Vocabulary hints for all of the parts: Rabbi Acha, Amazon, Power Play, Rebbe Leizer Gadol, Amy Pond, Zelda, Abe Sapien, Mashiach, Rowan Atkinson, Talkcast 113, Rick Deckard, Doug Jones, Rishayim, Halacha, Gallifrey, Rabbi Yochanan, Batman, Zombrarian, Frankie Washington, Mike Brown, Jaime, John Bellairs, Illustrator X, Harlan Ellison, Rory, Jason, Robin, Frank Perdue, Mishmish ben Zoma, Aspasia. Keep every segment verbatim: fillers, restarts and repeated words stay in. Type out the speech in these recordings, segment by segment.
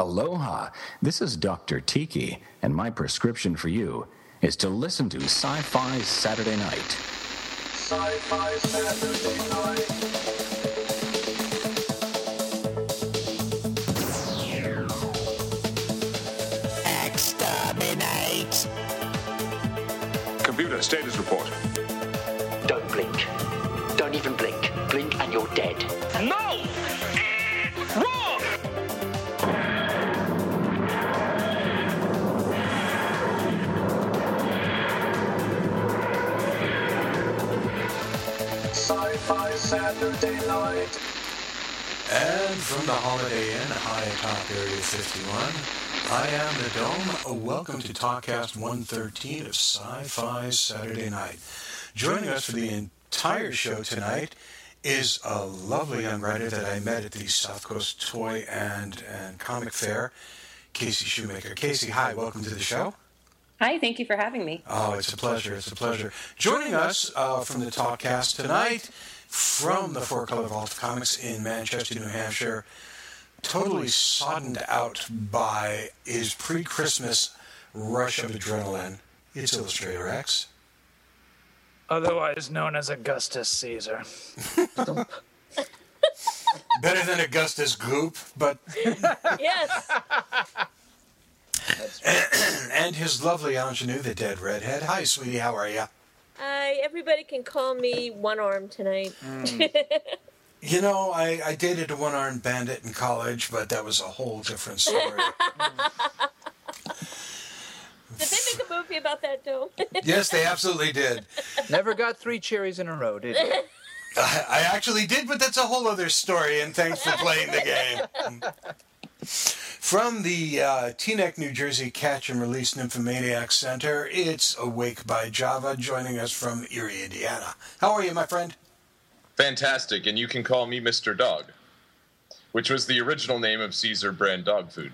Aloha, this is Doctor Tiki, and my prescription for you is to listen to Sci-Fi Saturday Night. Sci-Fi Saturday Night. Exterminate. Computer, status report. Don't blink. Don't even blink. Blink and you're dead. No! Saturday night. And from the Holiday Inn high atop Area fifty-one, I am the Dome. Welcome to Talkcast one thirteen of Sci-Fi Saturday Night. Joining us for the entire show tonight is a lovely young writer that I met at the South Coast Toy and, and Comic Fair, Casey Shoemaker. Casey, hi, welcome to the show. Hi, thank you for having me. Oh, it's a pleasure, it's a pleasure. Joining us uh, from the Talkcast tonight, from the Four Color Vault Comics in Manchester, New Hampshire, totally soddened out by his pre-Christmas rush of adrenaline, it's Illustrator X. Otherwise known as Augustus Caesar. Better than Augustus Goop, but... Yes! And his lovely ingenue, the dead redhead. Hi, sweetie, how are you? Hi, everybody can call me One Arm tonight. Mm. You know, I, I dated a one-armed bandit in college, but that was a whole different story. Did they make a movie about that, though? Yes, they absolutely did. Never got three cherries in a row, did you? I, I actually did, but that's a whole other story, and thanks for playing the game. From the uh, Teaneck, New Jersey Catch and Release Nymphomaniac Center, it's Awake by Java, joining us from Erie, Indiana. How are you, my friend? Fantastic, and you can call me Mister Dog, which was the original name of Caesar brand dog food.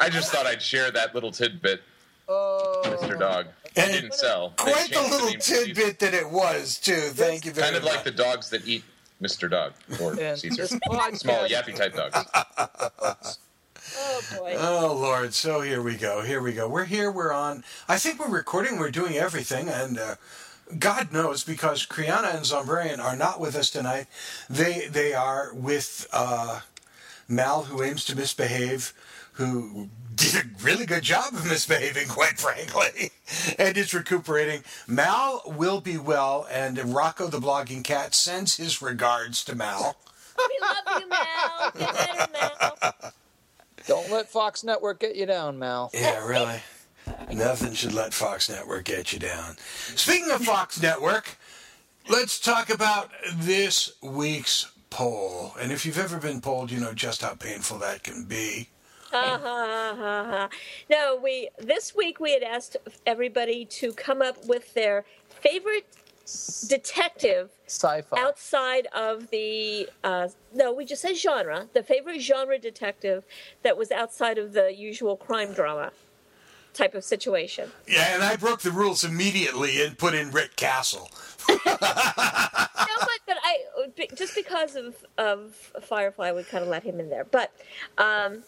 I just thought I'd share that little tidbit, oh. Mister Dog. And it didn't sell. Quite the little the tidbit that it was, too. Thank you very much. Kind of like the dogs that eat Mister Dog, or and Caesar. Small, yappy-type dogs. Oh, boy. Oh, Lord. So here we go. Here we go. We're here. We're on. I think we're recording. We're doing everything. And uh, God knows, because Criana and Zombrarian are not with us tonight. They they are with uh, Mal, who aims to misbehave, who did a really good job of misbehaving, quite frankly, and is recuperating. Mal will be well, and Rocco the Blogging Cat sends his regards to Mal. We love you, Mal. Get better, Mal. Don't let Fox Network get you down, Mal. Yeah, really. Nothing should let Fox Network get you down. Speaking of Fox Network, let's talk about this week's poll. And if you've ever been polled, you know just how painful that can be. Ha, ha, ha, ha. No, we this week we had asked everybody to come up with their favorite detective sci-fi outside of the uh, no, we just said genre, the favorite genre detective that was outside of the usual crime drama type of situation. Yeah, and I broke the rules immediately and put in Rick Castle. No, but, but I just because of of Firefly, we kind of let him in there, but. Um,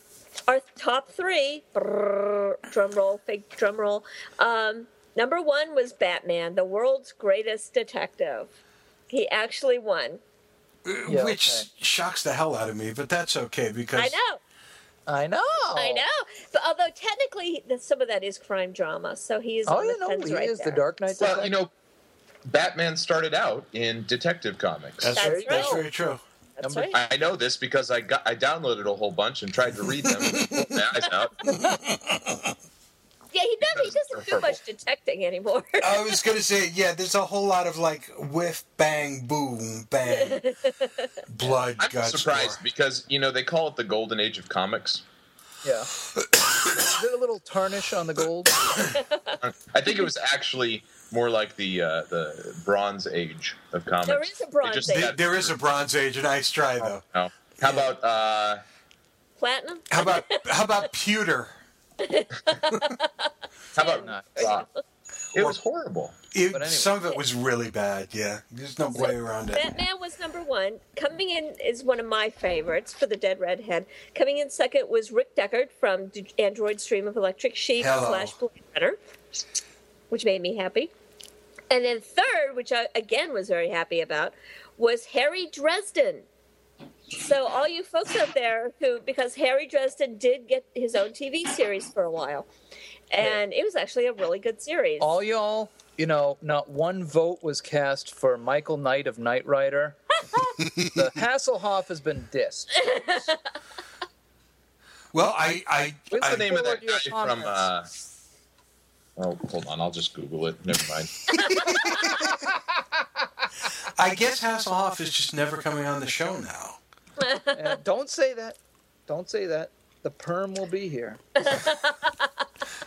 Our top three, brrr, drum roll, fake drum roll. Um, number one was Batman, the world's greatest detective. He actually won. Yeah, which okay. shocks the hell out of me, but that's okay because... I know. I know. I know. But although technically some of that is crime drama, so he is oh, on the fence right there. Oh, you know, he is the Dark Knight. Well, you know, Batman started out in detective comics. That's, that's, right. that's very true. Right. I know this because I got I downloaded a whole bunch and tried to read them and pulled my eyes out. Yeah, he doesn't he doesn't do much detecting anymore. I was gonna say, yeah, there's a whole lot of like whiff, bang, boom, bang. Blood, I'm guts. I'm surprised more. Because, you know, they call it the golden age of comics. Yeah. Is it a little tarnish on the gold? I think it was actually more like the uh, the Bronze Age of comics. There is a Bronze Age. There is a Bronze Age, a nice try though. Oh. How about uh, platinum? How about how about pewter? How about rock? It was horrible. It, but anyway. Some of it was really bad, yeah. There's no so, way around it. Batman was number one. Coming in is one of my favorites for the Dead Redhead. Coming in second was Rick Deckard from Android Stream of Electric Sheep slash Blade Runner, which made me happy. And then third, which I, again, was very happy about, was Harry Dresden. So all you folks out there who, because Harry Dresden did get his own T V series for a while, and it was actually a really good series. All y'all, you know, not one vote was cast for Michael Knight of Knight Rider. The Hasselhoff has been dissed. Well, I... I What's I, the name I, of that guy from... Uh, oh, hold on, I'll just Google it. Never mind. I guess Hasselhoff is just never coming on the show now. Yeah, don't say that. Don't say that. The perm will be here.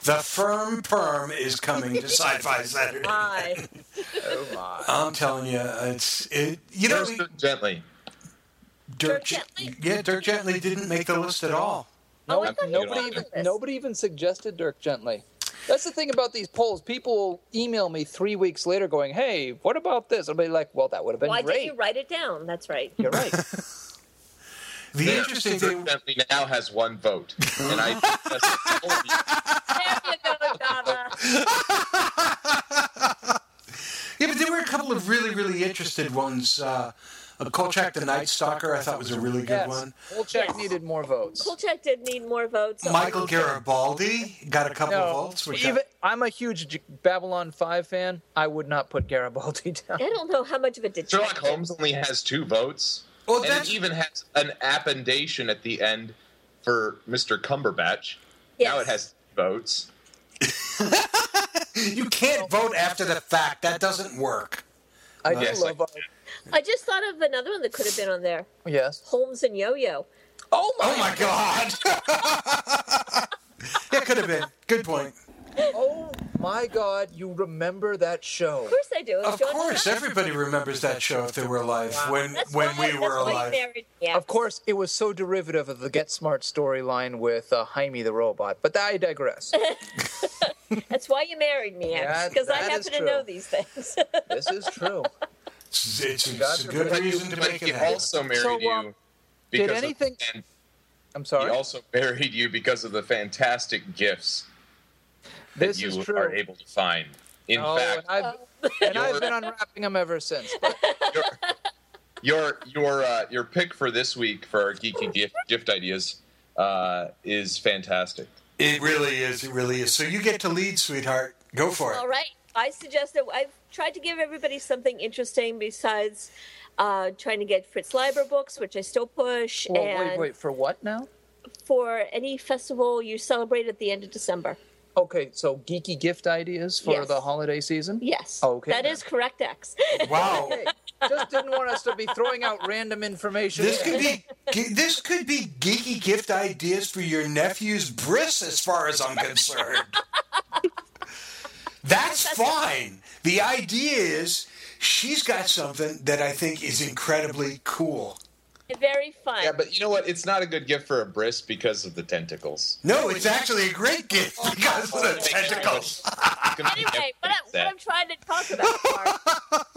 The firm perm is coming to Sci-Fi Saturday Night. Oh my! I'm telling you, it's it. You know, Dirk Gently. Dirk Gently. Yeah, Dirk Gently didn't make the list at all. No, oh, nobody even nobody even suggested Dirk Gently. That's the thing about these polls. People will email me three weeks later going, hey, what about this? I'll be like, well, that would have been Why great. Why didn't you write it down? That's right. You're right. the, the interesting thing now has one vote. And I there you go, Donna. Yeah, but there were a couple of really, really interested ones. Uh, Kolchak the Night Stalker, I thought was a really good yes. one. Kolchak yes. needed more votes. Kolchak did need more votes. Michael Garibaldi got a couple no. of votes. Even, got... I'm a huge Babylon five fan. I would not put Garibaldi down. I don't know how much of a detractor. Sherlock Holmes only has two votes. Well, and it even has an appendation at the end for Mister Cumberbatch. Yes. Now it has votes. You can't vote after the fact. That doesn't work. I do yes, love like, I just thought of another one that could have been on there. Yes. Holmes and Yo-Yo. Oh, my, oh my God. God. That could have been. Good point. Oh, my God. You remember that show. Of course I do. Of George course. Trump. Everybody remembers that show if they were alive. Wow. When that's when why, we were alive. Yeah. Of course, it was so derivative of the Get Smart storyline with uh, Jaime the Robot. But I digress. That's why you married me, because I happen to true. know these things. This is true. It's, it's, it's a good reason to make it happen. Also married so, um, you because did anything... of, I'm sorry? He also married you because of the fantastic gifts this that you is true. are able to find. In oh, fact... And I've, and I've been unwrapping them ever since. But. Your your your, uh, your pick for this week for our geeky gift, gift ideas uh, is fantastic. It really is. It really is. So you get to lead, sweetheart. Go for it. All right. I suggest that I've tried to give everybody something interesting besides uh, trying to get Fritz Leiber books, which I still push. Well, and wait, wait, for what now? For any festival you celebrate at the end of December. Okay, so geeky gift ideas for yes. the holiday season? Yes. Okay. That is correct, X. Wow. Okay. Just didn't want us to be throwing out random information. This could be this could be geeky gift ideas for your nephew's bris as far as I'm concerned. That's fine. The idea is she's got something that I think is incredibly cool. Very fun. Yeah, but you know what? It's not a good gift for a bris because of the tentacles. No, it's actually a great gift because of the tentacles. Anyway, what, I, what I'm trying to talk about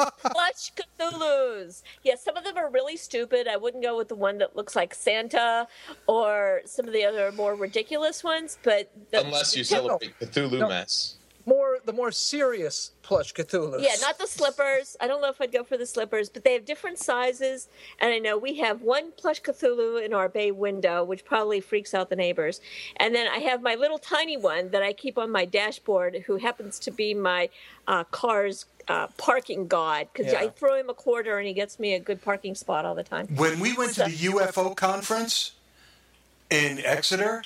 are plush Cthulhus. Yeah, some of them are really stupid. I wouldn't go with the one that looks like Santa or some of the other more ridiculous ones. But the, Unless you celebrate no, Cthulhu no. mess. More the more serious plush Cthulhus. Yeah, not the slippers. I don't know if I'd go for the slippers, but they have different sizes. And I know we have one plush Cthulhu in our bay window, which probably freaks out the neighbors. And then I have my little tiny one that I keep on my dashboard, who happens to be my uh, car's uh, parking god, because yeah. I throw him a quarter and he gets me a good parking spot all the time. When we went so. to the U F O conference in Exeter,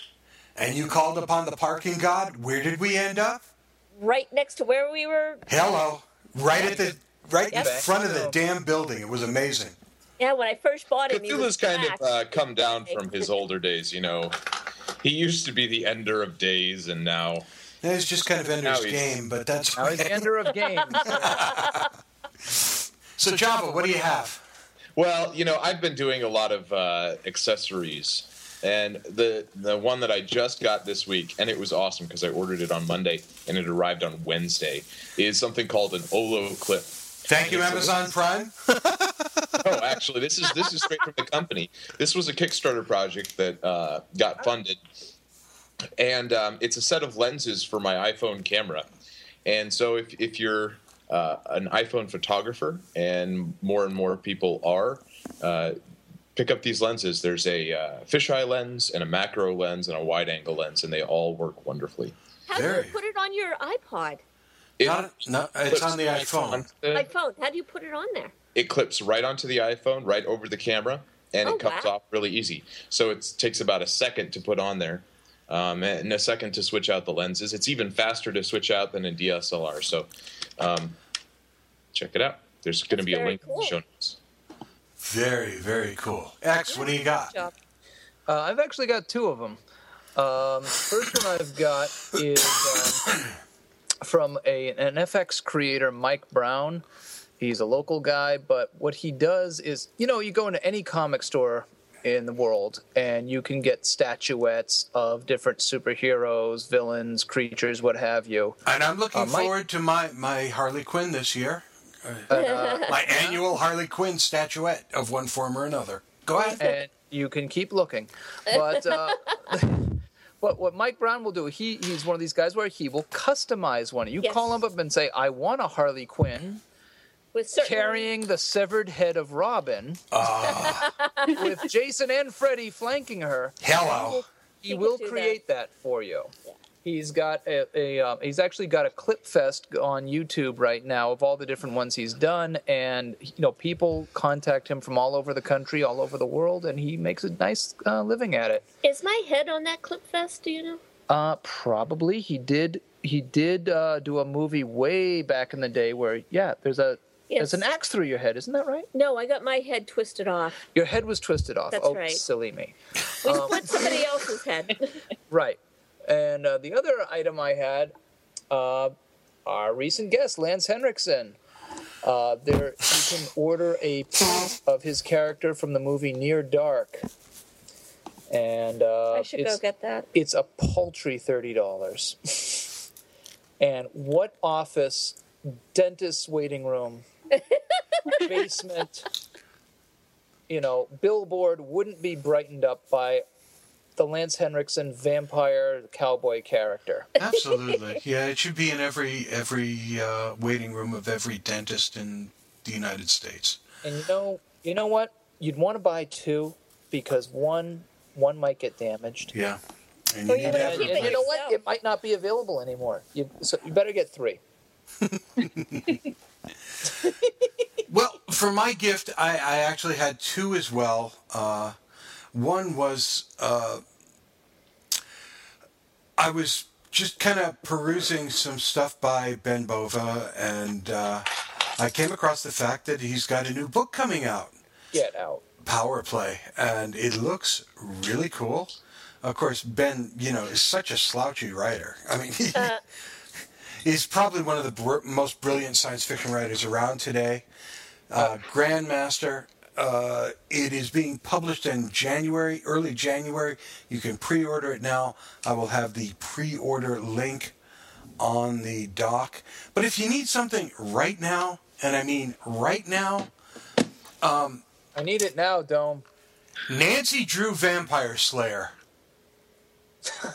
and you called upon the parking god, where did we end up? Right next to where we were. Hello. Right at the right yep. in front of the damn building. It was amazing. Yeah, when I first bought it, Cthulhu's kind of uh, come down from his older days, you know. He used to be the ender of days, and now... Yeah, it's just kind of ender's game, but that's... Now he's ender of games. So, Java, what do you have? Well, you know, I've been doing a lot of uh, accessories And the the one that I just got this week, and it was awesome because I ordered it on Monday and it arrived on Wednesday, is something called an Olo clip. Thank you, Amazon Prime. No, actually, this is this is straight from the company. This was a Kickstarter project that uh, got funded, and um, it's a set of lenses for my iPhone camera. And so, if if you're uh, an iPhone photographer, and more and more people are, uh, pick up these lenses. There's a uh, fisheye lens, and a macro lens, and a wide-angle lens, and they all work wonderfully. How do you put it on your iPod? It, Not, no, it's on the iPhone. iPhone. How do you put it on there? It clips right onto the iPhone, right over the camera, and oh, it comes wow. off really easy. So it takes about a second to put on there, um, and a second to switch out the lenses. It's even faster to switch out than a D S L R. So um, check it out. There's going to be a link cool. in the show notes. Very, very cool. X, what do you got? Uh, I've actually got two of them. Um, first one I've got is... Um, From a, an F X creator, Mike Brown. He's a local guy, but what he does is, you know, you go into any comic store in the world, and you can get statuettes of different superheroes, villains, creatures, what have you. And I'm looking uh, Mike, forward to my, my Harley Quinn this year. Uh, my annual Harley Quinn statuette of one form or another. Go ahead. And you can keep looking. But... Uh, What what Mike Brown will do, he he's one of these guys where he will customize one. You yes. call him up and say, I want a Harley Quinn with carrying the severed head of Robin uh. with Jason and Freddy flanking her. Hello. He, he, he will create that. that for you. Yeah. He's got a, a um, he's actually got a clip fest on YouTube right now of all the different ones he's done, and you know people contact him from all over the country, all over the world, and he makes a nice uh, living at it. Is my head on that clip fest? Do you know? Uh, probably. He did. He did uh, do a movie way back in the day where yeah, there's a yes. there's an axe through your head, isn't that right? No, I got my head twisted off. Your head was twisted off. That's oh, right. Silly me. We um, split somebody else's head. Right. And uh, the other item I had, uh, our recent guest, Lance Henriksen. Uh, there, you can order a piece of his character from the movie Near Dark. And uh, I should go get that. It's a paltry thirty dollars. And what office? Dentist's waiting room. Basement. You know, billboard wouldn't be brightened up by... the Lance Henriksen vampire cowboy character. Absolutely. Yeah, it should be in every every uh, waiting room of every dentist in the United States. And you know, you know what? You'd want to buy two because one one might get damaged. Yeah. And so you, you, and, and you know what? It might not be available anymore. You, so you better get three. Well, for my gift, I, I actually had two as well. Uh, One was, uh, I was just kind of perusing some stuff by Ben Bova, and uh, I came across the fact that he's got a new book coming out. Get out. Power Play. And it looks really cool. Of course, Ben, you know, is such a slouchy writer. I mean, he, uh. he's probably one of the br- most brilliant science fiction writers around today. Uh, Grandmaster. Uh, it is being published in January, early January. You can pre-order it now. I will have the pre-order link on the doc. But if you need something right now, and I mean right now... Um, I need it now, Dome. Nancy Drew Vampire Slayer.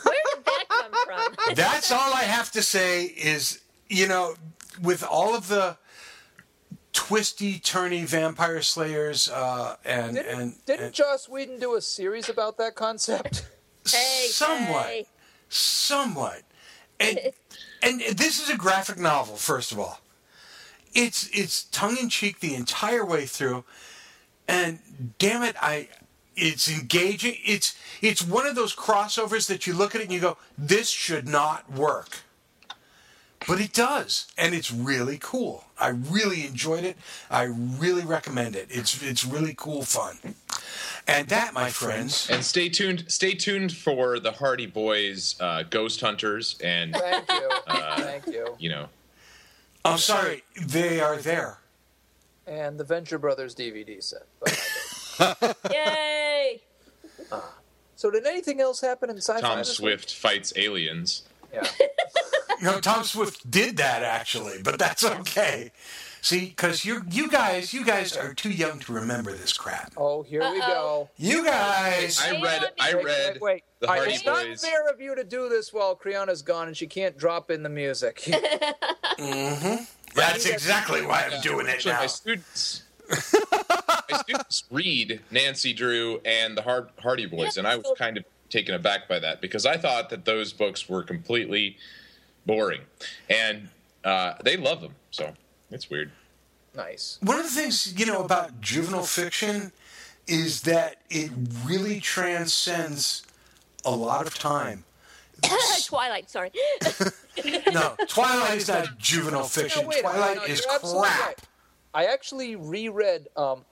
Where did that come from? That's all I have to say is, you know, with all of the... twisty, turny vampire slayers, uh, and didn't, and didn't and, Joss Whedon do a series about that concept? Hey, somewhat, hey. somewhat, and and this is a graphic novel. First of all, it's it's tongue in cheek the entire way through, and damn it, I it's engaging. It's it's one of those crossovers that you look at it and you go, this should not work. But it does, and it's really cool. I really enjoyed it. I really recommend it. It's it's really cool fun. And that, my friends... And stay tuned Stay tuned for the Hardy Boys, uh, Ghost Hunters, and... Thank you. Uh, Thank you. You know. I'm sorry. They are there. And the Venture Brothers D V D set. Yay! Uh, So did anything else happen in sci-fi? Tom Swift fights aliens. Yeah. No, Tom Swift did that, actually, but that's okay. See, because you you guys you guys are too young to remember this crap. Oh, here Uh-oh. we go. You guys. I read. I read. Wait, wait, wait. The Hardy Boys. It's not fair of you to do this while Criana's gone and she can't drop in the music. Mm-hmm. That's exactly why I'm doing it now. My students, my students read Nancy Drew and the Hard, Hardy Boys, and I was kind of taken aback by that because I thought that those books were completely boring, and uh, they love them so. It's weird. Nice. One of the things, you know, about juvenile fiction is that it really transcends a lot of time. Twilight, sorry. No, Twilight is not juvenile fiction. No, wait, Twilight no, is crap. Right. I actually reread, um,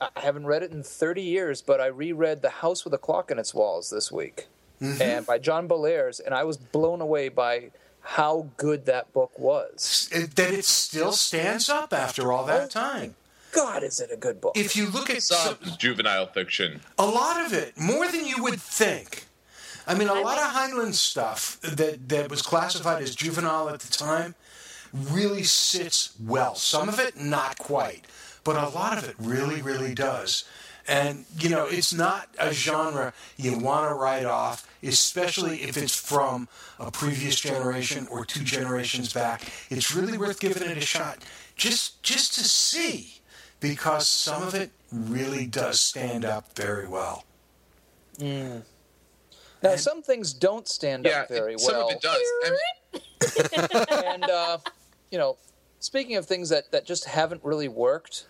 I haven't read it in thirty years, but I reread The House with a Clock in Its Walls this week, mm-hmm. and by John Bellairs, and I was blown away by how good that book was. It, that it still stands up after all that time. God, is it a good book. If you look at some, juvenile fiction. A lot of it, more than you would think. I mean, a lot of Heinlein's stuff that, that was classified as juvenile at the time really sits well. Some of it, not quite. But a lot of it really, really does. And, you know, it's not a genre you want to write off, especially if it's from a previous generation or two generations back. It's really worth giving it a shot just just to see, because some of it really does stand up very well. Mm. Now, and, some things don't stand yeah, up very some well. Some of it does. I mean... and, uh, you know, speaking of things that, that just haven't really worked...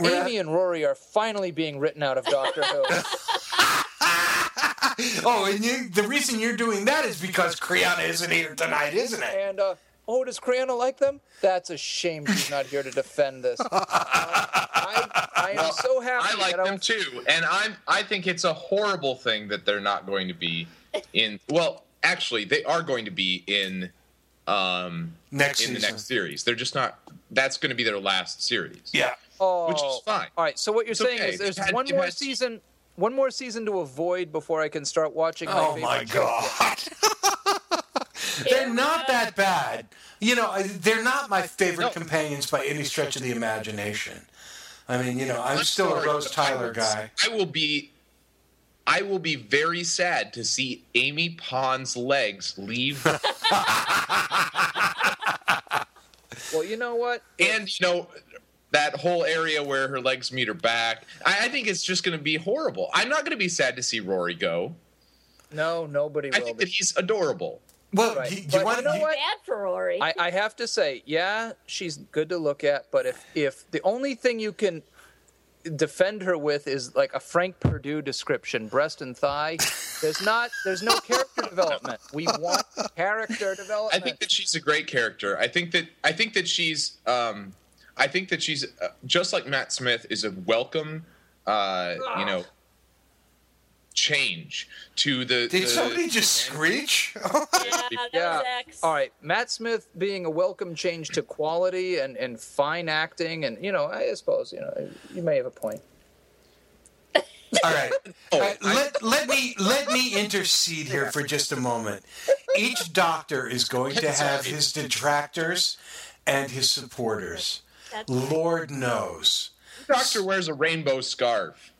Amy and Rory are finally being written out of Doctor Who. Oh, and you, the reason you're doing that is because Criana isn't here tonight, isn't it? And, uh, oh, does Criana like them? That's a shame she's not here to defend this. Uh, I, I am well, so happy. I like that them, I'm... too. And I'm, I think it's a horrible thing that they're not going to be in... Well, actually, they are going to be in... Um, next in season. The next series. They're just not... That's going to be their last series. Yeah. Oh, which is fine. All right, so what you're it's saying okay. is there's had, one more has... season one more season to avoid before I can start watching my Oh, my God. They're not that bad. You know, they're not my favorite no. companions by any stretch of the imagination. I mean, you know, I'm, I'm still sorry, a Rose Tyler guy. I will be... I will be very sad to see Amy Pond's legs leave. Well, you know what? And, you know... That whole area where her legs meet her back. I, I think it's just going to be horrible. I'm not going to be sad to see Rory go. No, nobody will. I think be. that he's adorable. Well, right. you, you, want, you know what? Bad for Rory. I, I have to say, yeah, she's good to look at, but if, if the only thing you can defend her with is like a Frank Perdue description, breast and thigh, there's not, there's no character development. We want character development. I think that she's a great character. I think that I think that she's. Um, I think that she's, uh, just like Matt Smith, is a welcome, uh, you know, change to the... Did the, somebody just the screech? yeah, yeah. All right, Matt Smith being a welcome change to quality and, and fine acting, and, you know, I suppose, you know, you may have a point. All right. All right. Let, let me let me intercede here for just a moment. Each doctor is going to have his detractors and his supporters. Lord knows. The doctor wears a rainbow scarf.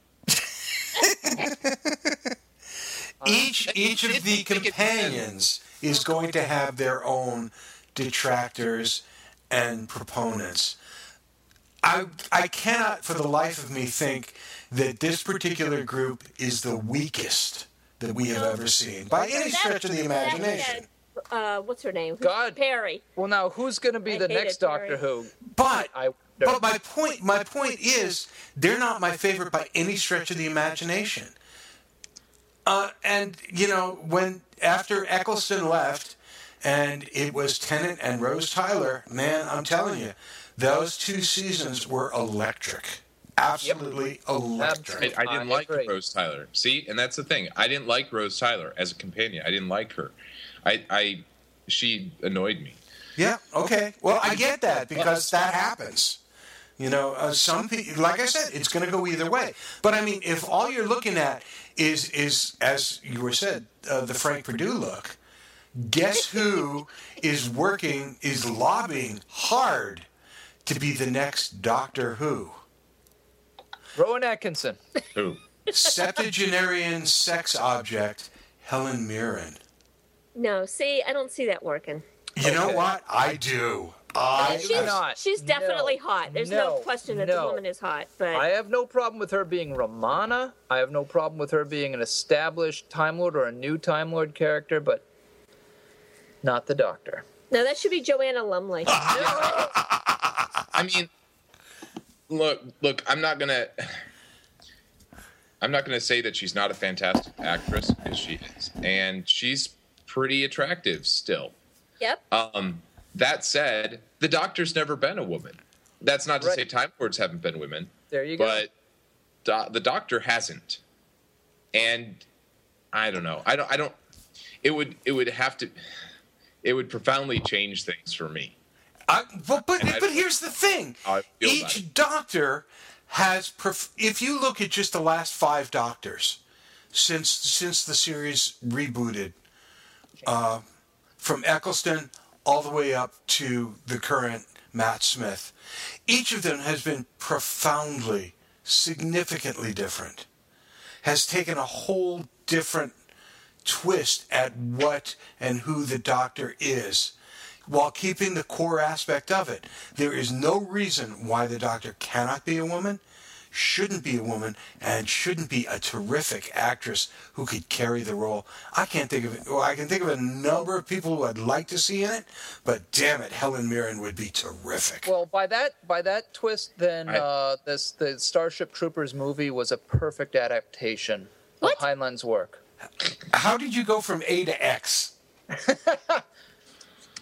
each each of the companions is going to have their own detractors and proponents. I I cannot for the life of me think that this particular group is the weakest that we have ever seen by any stretch of the imagination. Uh, what's her name? Who's God. Perry. Well, now who's going to be I the next Doctor Who? But I, but my point my point is they're not my favorite by any stretch of the imagination. Uh, and you know when after Eccleston left, and it was Tennant and Rose Tyler. Man, I'm telling you, those two seasons were electric. Absolutely yep. electric. I, I didn't I like agree. Rose Tyler. See, and that's the thing. I didn't like Rose Tyler as a companion. I didn't like her. I, I, she annoyed me. Yeah, okay. Well, I get that because that happens. You know, uh, some people, like I said, it's going to go either way. But, I mean, if all you're looking at is, is as you were said, uh, the Frank Perdue look, guess who is working, is lobbying hard to be the next Doctor Who? Rowan Atkinson. Who? Septuagenarian sex object, Helen Mirren. No, see, I don't see that working. You okay. know what? I do. I, she's, I, not. she's definitely no, hot. There's no, no question that no. the woman is hot. But I have no problem with her being Romana. I have no problem with her being an established Time Lord or a new Time Lord character, but not the Doctor. No, that should be Joanna Lumley. I mean, look, look. I'm not gonna. I'm not gonna say that she's not a fantastic actress, because she is, and she's pretty attractive still. Yep. Um. That said, the Doctor's never been a woman. That's not to right. say Time Lords haven't been women. There you go. But do- the Doctor hasn't, and I don't know. I don't. I don't. It would. It would have to. It would profoundly change things for me. I, but but, I, but here's the thing: each Doctor has. Perf- if you look at just the last five Doctors, since since the series rebooted, uh, from Eccleston all the way up to the current Matt Smith, each of them has been profoundly, significantly different, has taken a whole different twist at what and who the Doctor is, while keeping the core aspect of it. There is no reason why the Doctor cannot be a woman, shouldn't be a woman, and shouldn't be a terrific actress who could carry the role. I can't think of it. Well, I can think of a number of people who I'd like to see in it, but damn it, Helen Mirren would be terrific. Well, by that by that twist, then I, uh, this the Starship Troopers movie was a perfect adaptation what? of Heinlein's work. How did you go from A to X?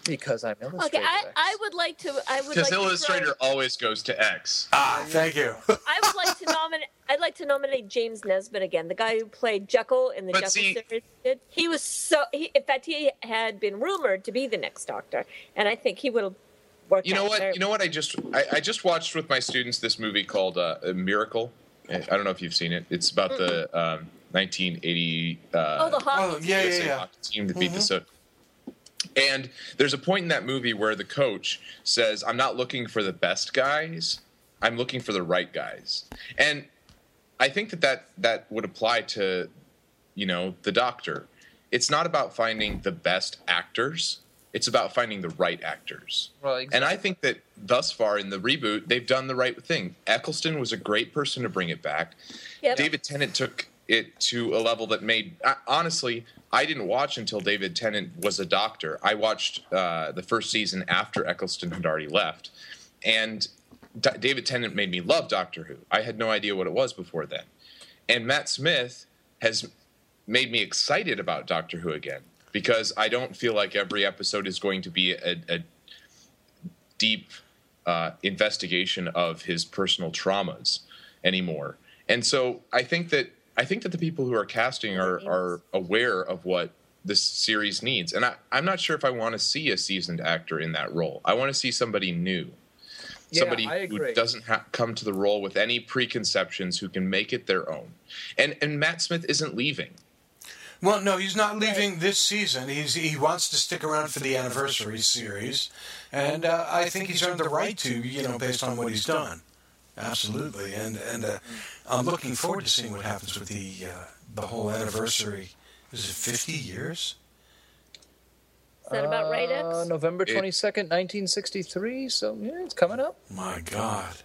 Because I'm Illustrator. Okay, I, I would like to. I would. Because like Illustrator to always goes to X. Ah, thank you. I would like to nominate. I'd like to nominate James Nesbitt again, the guy who played Jekyll in the but Jekyll see, series. Did. He was so. He, in fact, he had been rumored to be the next Doctor, and I think he would have worked. You know out what? There. You know what? I just. I, I just watched with my students this movie called uh, Miracle. I don't know if you've seen it. It's about mm-hmm. the um, nineteen eighty. Uh, oh, the Hawks. Oh, yeah, yeah, yeah. Team that mm-hmm. beat the so- And there's a point in that movie where the coach says, I'm not looking for the best guys. I'm looking for the right guys. And I think that that, that would apply to, you know, the Doctor. It's not about finding the best actors. It's about finding the right actors. Well, exactly. And I think that thus far in the reboot, they've done the right thing. Eccleston was a great person to bring it back. Yep. David Tennant took it to a level that made – honestly – I didn't watch until David Tennant was a Doctor. I watched uh, the first season after Eccleston had already left. And D- David Tennant made me love Doctor Who. I had no idea what it was before then. And Matt Smith has made me excited about Doctor Who again, because I don't feel like every episode is going to be a, a deep uh, investigation of his personal traumas anymore. And so I think that I think that the people who are casting are, are aware of what this series needs. And I, I'm not sure if I want to see a seasoned actor in that role. I want to see somebody new, yeah, somebody who doesn't ha- come to the role with any preconceptions, who can make it their own. And and Matt Smith isn't leaving. Well, no, he's not leaving right. this season. He's He wants to stick around for the anniversary series. And uh, I think he's earned the right to, you know, based on what he's done. Absolutely, and and uh, I'm looking forward to seeing what happens with the uh, the whole anniversary. Is it fifty years? Is that about right, X? Uh, November twenty-second, nineteen sixty-three, so yeah, it's coming up. My God.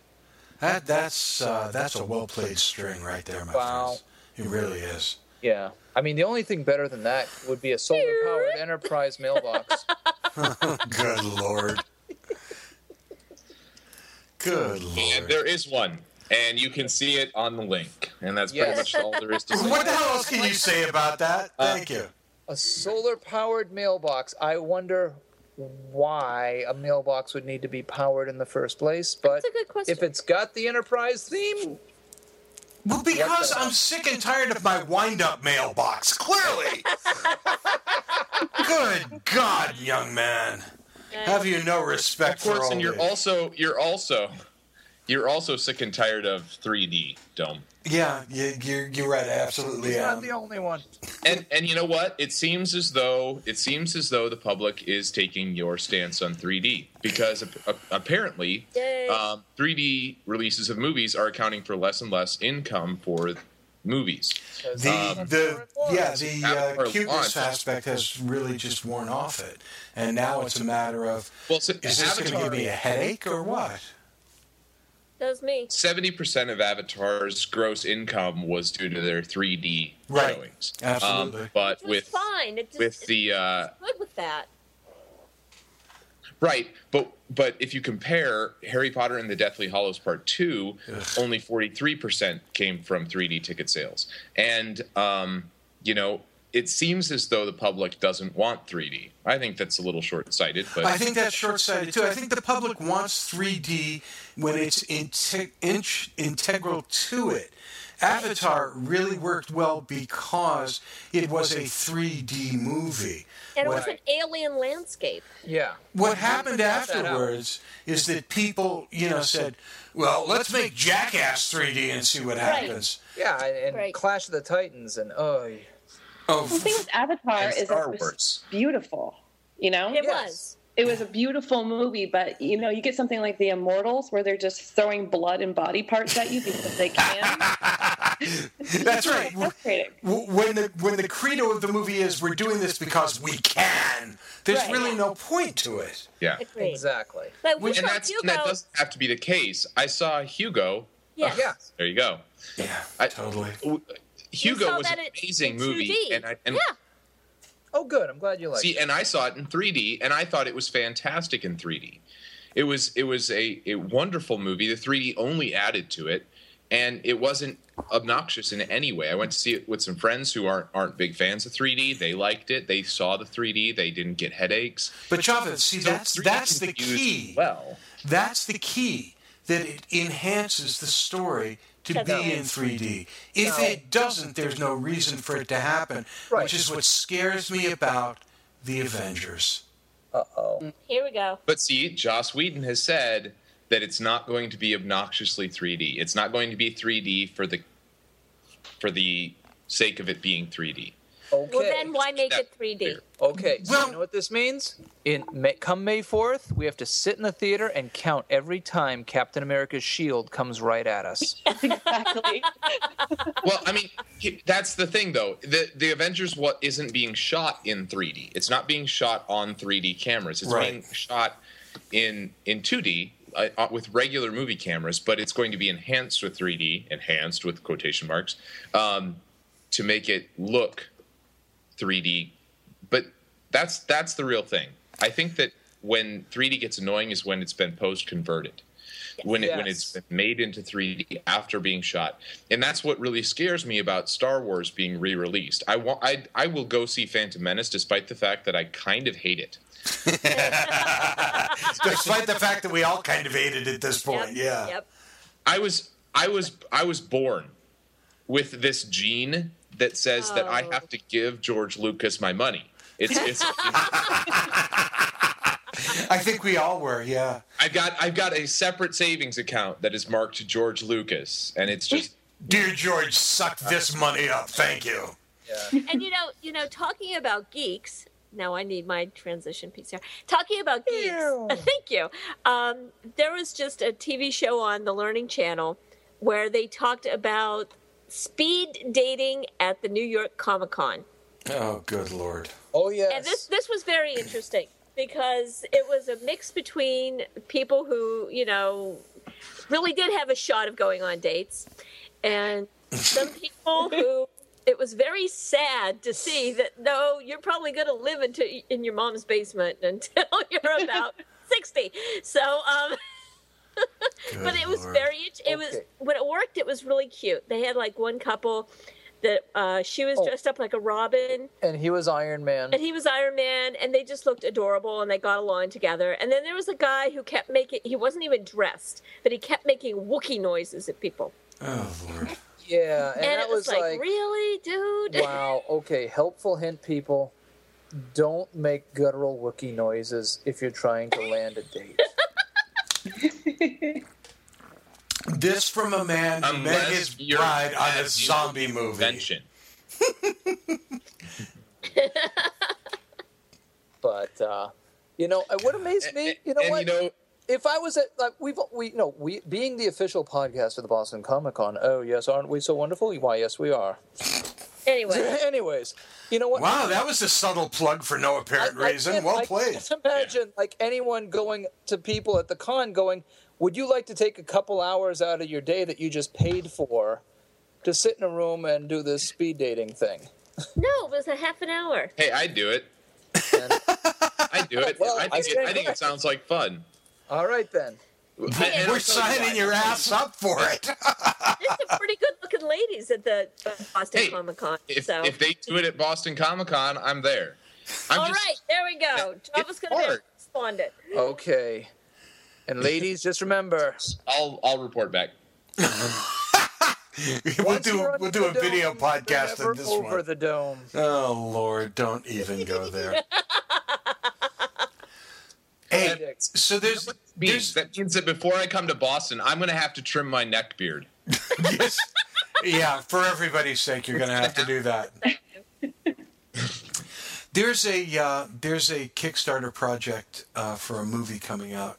That That's uh, that's a well-played string right there, my wow. friends. It really is. Yeah. I mean, the only thing better than that would be a solar-powered Enterprise mailbox. Good Lord. Good Lord. And there is one, and you can see it on the link, and that's yes. pretty much all there is to say. What the hell else can you say about that? Uh, Thank you. A solar-powered mailbox. I wonder why a mailbox would need to be powered in the first place, but that's a good question. If it's got the Enterprise theme... Well, because I'm sick and tired of my wind-up mailbox, clearly. Good God, young man. Have you no respect for all of course, and you're also, you're also You're also sick and tired of three D, Dome. Yeah, you, you're, you're right. I absolutely am. He's not the only one. and and you know what? It seems as though it seems as though the public is taking your stance on three D because uh, apparently um, three D releases of movies are accounting for less and less income for movies. The um, the yeah the uh, cuteness aspect has really just worn off it, and now it's a matter of well, so, is this going to give me a headache or what? That was me. seventy percent of Avatar's gross income was due to their three D right. showings. Absolutely. Um, but Which was with, fine. It just, with the, uh, it's good with that. Right. But but if you compare Harry Potter and the Deathly Hallows Part two, Ugh. only forty-three percent came from three D ticket sales. And, um, you know, it seems as though the public doesn't want three D. I think that's a little short-sighted. But I think that's short-sighted, too. I think the public wants three D when it's integ- int- integral to it. Avatar really worked well because it was a three D movie. And it was an alien landscape. Yeah. What happened afterwards is that people, you know, said, well, let's make Jackass three D and see what happens. Right. Yeah, and right. Clash of the Titans and, oh... Oh, the thing with Avatar is it was beautiful, you know? It yes. was. It was a beautiful movie, but, you know, you get something like The Immortals where they're just throwing blood and body parts at you because they can. That's right. When the when the credo of the movie is we're doing this because we can, there's right. really no point to it. Yeah, Agreed. exactly. Like, we and, that's, and that doesn't have to be the case. I saw Hugo. Yeah. Oh, yeah. There you go. Yeah, I, totally. W- Hugo was an amazing movie, and I and yeah. oh good, I'm glad you liked it. See, and I saw it in three D, and I thought it was fantastic in three D. It was it was a, a wonderful movie. The three D only added to it, and it wasn't obnoxious in any way. I went to see it with some friends who aren't aren't big fans of three D. They liked it. They saw the three D. They didn't get headaches. But Chavez, see, so that's that's the key. Well, that's the key that it enhances the story. To be in three D. If no. it doesn't, there's no reason for it to happen, right. which is what scares me about the Avengers. Uh-oh. Here we go. But see, Joss Whedon has said that it's not going to be obnoxiously three D. It's not going to be three D for the for the sake of it being three D. Okay. Well, then why make it three D? Okay, so well, you know what this means? In May, come May fourth, we have to sit in the theater and count every time Captain America's shield comes right at us. Exactly. Well, I mean, that's the thing, though. The the Avengers what isn't being shot in three D. It's not being shot on three D cameras. It's right. being shot in in two D uh, with regular movie cameras, but it's going to be enhanced with three D, enhanced with quotation marks, um, to make it look... three D, but that's that's the real thing. I think that when three D gets annoying is when it's been post converted, when yes. it when it's been made into three D after being shot, and that's what really scares me about Star Wars being re released. I want I I will go see Phantom Menace despite the fact that I kind of hate it. Despite the fact that we all kind of hate it at this point, yep, yeah. Yep. I was I was I was born with this gene. That says oh. that I have to give George Lucas my money. It's. it's, it's I think we all were, yeah. I've got I've got a separate savings account that is marked George Lucas, and it's just, dear George, suck this money up. Thank you. Yeah. And you know, you know, talking about geeks. Now I need my transition piece here. Talking about geeks. Ew. Thank you. Um, there was just a T V show on the Learning Channel where they talked about. Speed dating at the New York Comic Con. Oh, good Lord. Oh, yes. And this this was very interesting because it was a mix between people who, you know, really did have a shot of going on dates and some people who it was very sad to see that, no, you're probably going to live into, in your mom's basement until you're about sixty. So, um... but it was Lord. very it okay. was when it worked it was really cute. They had like one couple that uh she was oh. dressed up like a Robin and he was Iron Man and he was Iron Man and they just looked adorable and they got along together. And then there was a guy who kept making he wasn't even dressed but he kept making Wookiee noises at people. Oh Lord. Yeah. And, and that it was, was like, like really dude. Wow. Okay, helpful hint people, don't make guttural Wookiee noises if you're trying to land a date. This from a man who met his bride on a zombie movie. But uh, you know, what amazed me, you know, and, what? You know, if I was at like we've we you know we being the official podcast of the Boston Comic Con. Oh yes, aren't we so wonderful? Why yes, we are. Anyway, anyways, you know what? Wow, that was a subtle plug for no apparent I, reason. I well I played. Can't imagine yeah. like anyone going to people at the con going, "Would you like to take a couple hours out of your day that you just paid for to sit in a room and do this speed dating thing?" No, it was a half an hour. Hey, I'd do it. I'd do it. Well, I think, it, I think it sounds like fun. All right then. Yeah. We're signing your ass up for it. There's some pretty good-looking ladies at the Boston hey, Comic Con. If, so. if they do it at Boston Comic Con, I'm there. I'm All just, right, there we go. Java's going to respond it. Okay, and ladies, just remember, I'll I'll report back. we'll do we'll do a dome, video podcast on this over one. Over the dome. Oh Lord, don't even go there. Hey, so there's, there's that means that before I come to Boston, I'm going to have to trim my neck beard. Yes, yeah. For everybody's sake, you're going to have to do that. There's a uh, there's a Kickstarter project uh, for a movie coming out,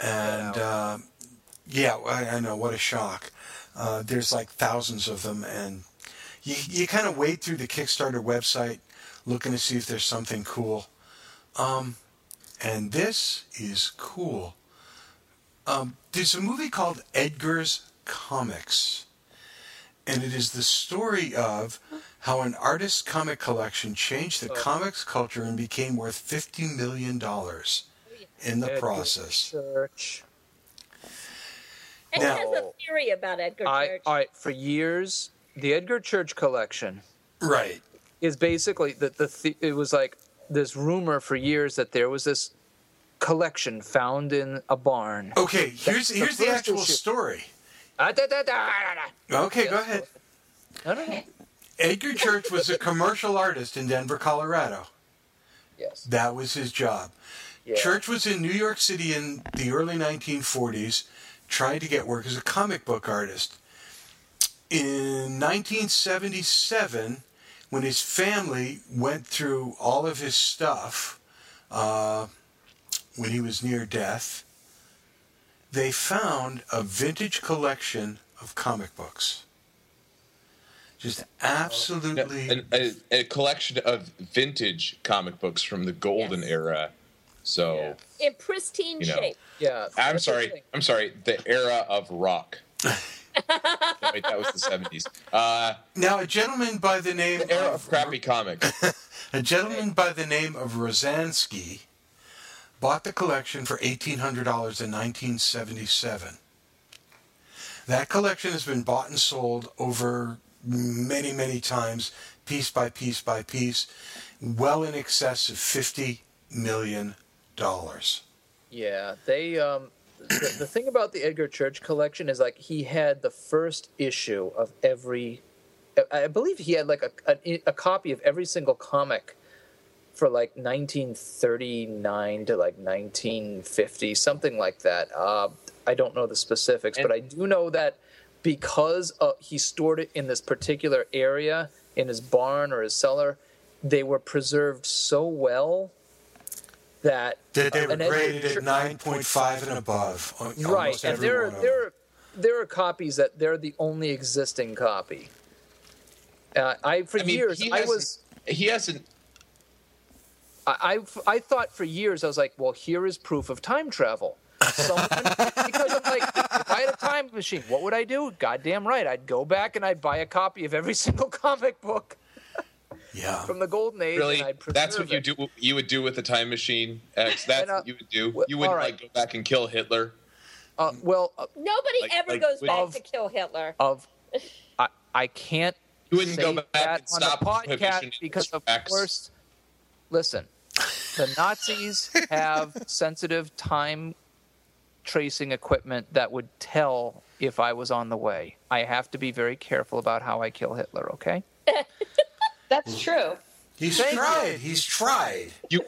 and uh, yeah, I, I know what a shock. Uh, there's like thousands of them, and you you kind of wade through the Kickstarter website looking to see if there's something cool. Um. And this is cool. Um, there's a movie called Edgar's Comics. And it is the story of how an artist's comic collection changed the oh. comics culture and became worth fifty million dollars in the Edgar process. Church. Ed now, has a theory about Edgar I, Church. All right, for years, the Edgar Church collection right. is basically, the, the th- it was like, this rumor for years that there was this collection found in a barn. Okay, here's here's the actual story. Okay, go ahead. I don't know. Edgar Church was a commercial artist in Denver, Colorado. Yes. That was his job. Yeah. Church was in New York City in the early nineteen forties trying to get work as a comic book artist. In nineteen seventy-seven... when his family went through all of his stuff uh, when he was near death, they found a vintage collection of comic books. Just absolutely... An, an, a, a collection of vintage comic books from the golden yes. era. So yeah. In pristine you know, shape. Yeah. I'm sorry. I'm sorry. The era of rock. Wait, that was the seventies. Uh, now, a gentleman by the name the era of, of crappy comics. A gentleman by the name of Rosansky bought the collection for eighteen hundred dollars in nineteen seventy-seven. That collection has been bought and sold over many, many times, piece by piece by piece, well in excess of fifty million dollars. Yeah, they... Um... The, the thing about the Edgar Church collection is, like, he had the first issue of every... I believe he had, like, a, a, a copy of every single comic for, like, nineteen thirty-nine to, like, nineteen fifty, something like that. Uh, I don't know the specifics, but I do know that because uh, he stored it in this particular area, in his barn or his cellar, they were preserved so well... That, that they were uh, graded at nine point five and above. Right, and there are, there, are, there are copies that they're the only existing copy. Uh, I For I mean, years, I was... He hasn't... I, I I thought for years, I was like, well, here is proof of time travel. Someone, because I'm like, if I had a time machine, what would I do? Goddamn right, I'd go back and I'd buy a copy of every single comic book. Yeah. From the golden age, really, and that's what you do. You would do with the time machine, X. That's and, uh, what you would do. You wouldn't right. like go back and kill Hitler. Uh, well, uh, nobody like, ever like, goes back of, to kill Hitler. Of, I, I can't. You wouldn't say go back that and stop on the podcast because of course. Listen, the Nazis have sensitive time tracing equipment that would tell if I was on the way. I have to be very careful about how I kill Hitler. Okay. That's true. He's Thank tried. You. He's tried. You,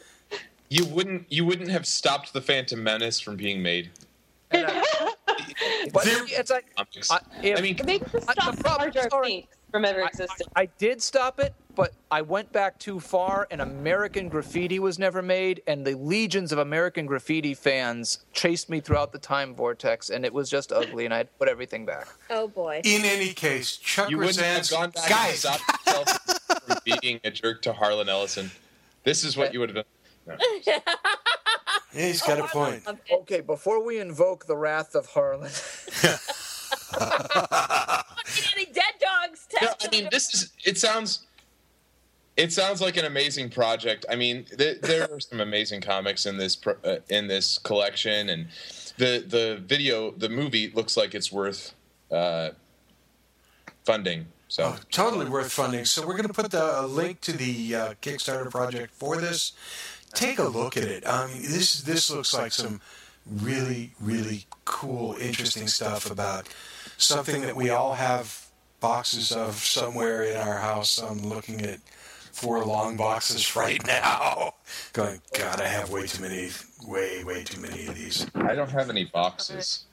you wouldn't, you wouldn't have stopped the Phantom Menace from being made. I, But there, it's like, I'm just, I, if, I mean, they just stopped the larger things from ever existing. I, I, I did stop it, but I went back too far, and American Graffiti was never made, and the legions of American Graffiti fans chased me throughout the time vortex, and it was just ugly, and I had to put everything back. Oh, boy. In any case, Chuck Rosan's guys. Stop yourself from being a jerk to Harlan Ellison. This is what you would have done. No. He's got oh, a point. Okay, before we invoke the wrath of Harlan. Any dead dogs? No, I mean, this is, it sounds... It sounds like an amazing project. I mean, th- there are some amazing comics in this pro- uh, in this collection, and the the video, the movie looks like it's worth uh, funding. So oh, totally worth funding. So we're going to put the a link to the uh, Kickstarter project for this. Take a look at it. Um, this this looks like some really really cool, interesting stuff about something that we all have boxes of somewhere in our house. I'm looking at four long boxes right now. Going, God, I have way too many, way, way too many of these. I don't have any boxes.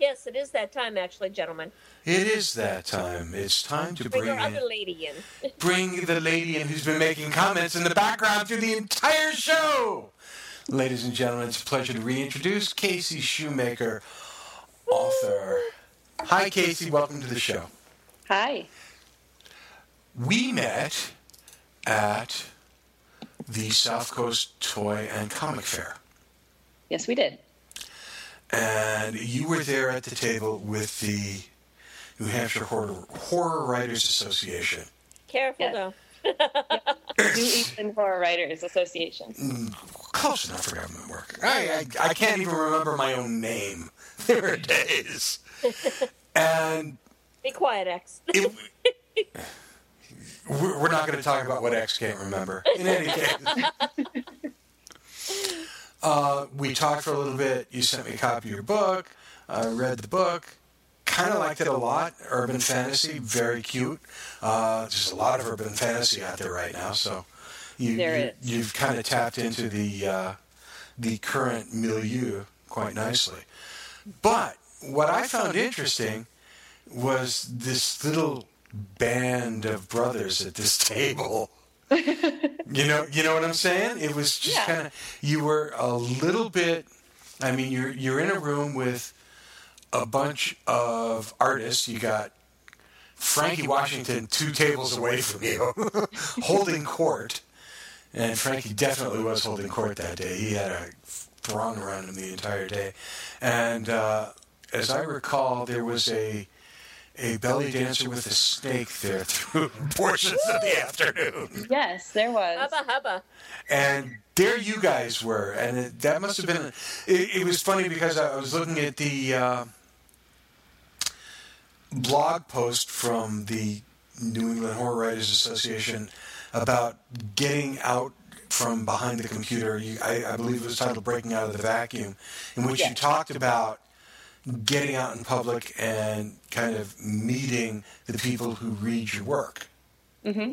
Yes, it is that time, actually, gentlemen. It is that time. It's time to bring, bring our in, other lady in. Bring the lady in who's been making comments in the background through the entire show. Ladies and gentlemen, it's a pleasure to reintroduce Casey Shoemaker, author. Hi, Casey. Welcome to the show. Hi. We met at the South Coast Toy and Comic Fair. Yes, we did. And you were there at the table with the New Hampshire Horror, Horror Writers Association. Careful, though. New England Horror Writers Association. Close enough for government work. I, I, I can't even remember my own name. There are days. And be quiet, X. It, We're not going to talk about what X can't remember. In any case, uh, we talked for a little bit. You sent me a copy of your book. I uh, read the book. Kind of liked it a lot. Urban fantasy, very cute. Uh, there's a lot of urban fantasy out there right now. So you, there you, is. you've kind of tapped into the uh, the current milieu quite nicely. But what I found interesting was this little band of brothers at this table. you know you know what I'm saying? It was just yeah. kind of, you were a little bit, I mean, you're you're in a room with a bunch of artists. You got Frankie Washington two tables away from you holding court, and Frankie definitely was holding court that day. He had a throng around him the entire day. And uh, as I recall, there was a A belly dancer with a snake there through portions of the afternoon. Yes, there was. Hubba, hubba. And there you guys were. And it, that must have been... It, it was funny because I was looking at the uh, blog post from the New England Horror Writers Association about getting out from behind the computer. You, I, I believe it was titled Breaking Out of the Vacuum, in which yeah. you talked about getting out in public and kind of meeting the people who read your work. Mm-hmm.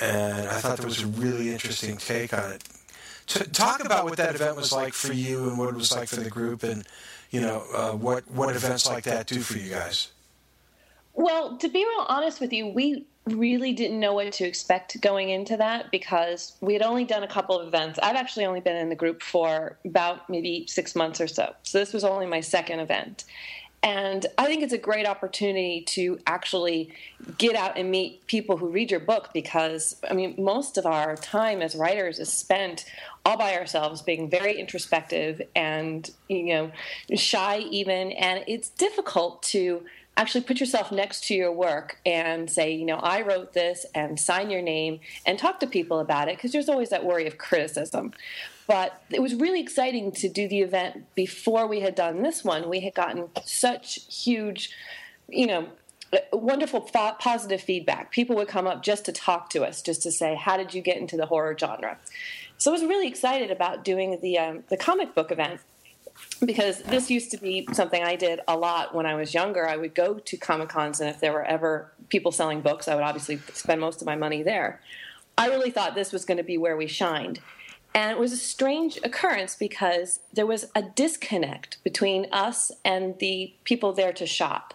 And I thought there was a really interesting take on it. T- talk about what that event was like for you and what it was like for the group, and, you know, uh, what, what events like that do for you guys. Well, to be real honest with you, we really didn't know what to expect going into that because we had only done a couple of events. I've actually only been in the group for about maybe six months or so. So this was only my second event. And I think it's a great opportunity to actually get out and meet people who read your book because, I mean, most of our time as writers is spent all by ourselves being very introspective and, you know, shy even. And it's difficult to actually put yourself next to your work and say, you know, I wrote this, and sign your name and talk to people about it because there's always that worry of criticism. But it was really exciting to do the event before we had done this one. We had gotten such huge, you know, wonderful positive feedback. People would come up just to talk to us, just to say, how did you get into the horror genre? So I was really excited about doing the um, the comic book event. Because this used to be something I did a lot when I was younger. I would go to Comic-Cons, and if there were ever people selling books, I would obviously spend most of my money there. I really thought this was going to be where we shined. And it was a strange occurrence because there was a disconnect between us and the people there to shop.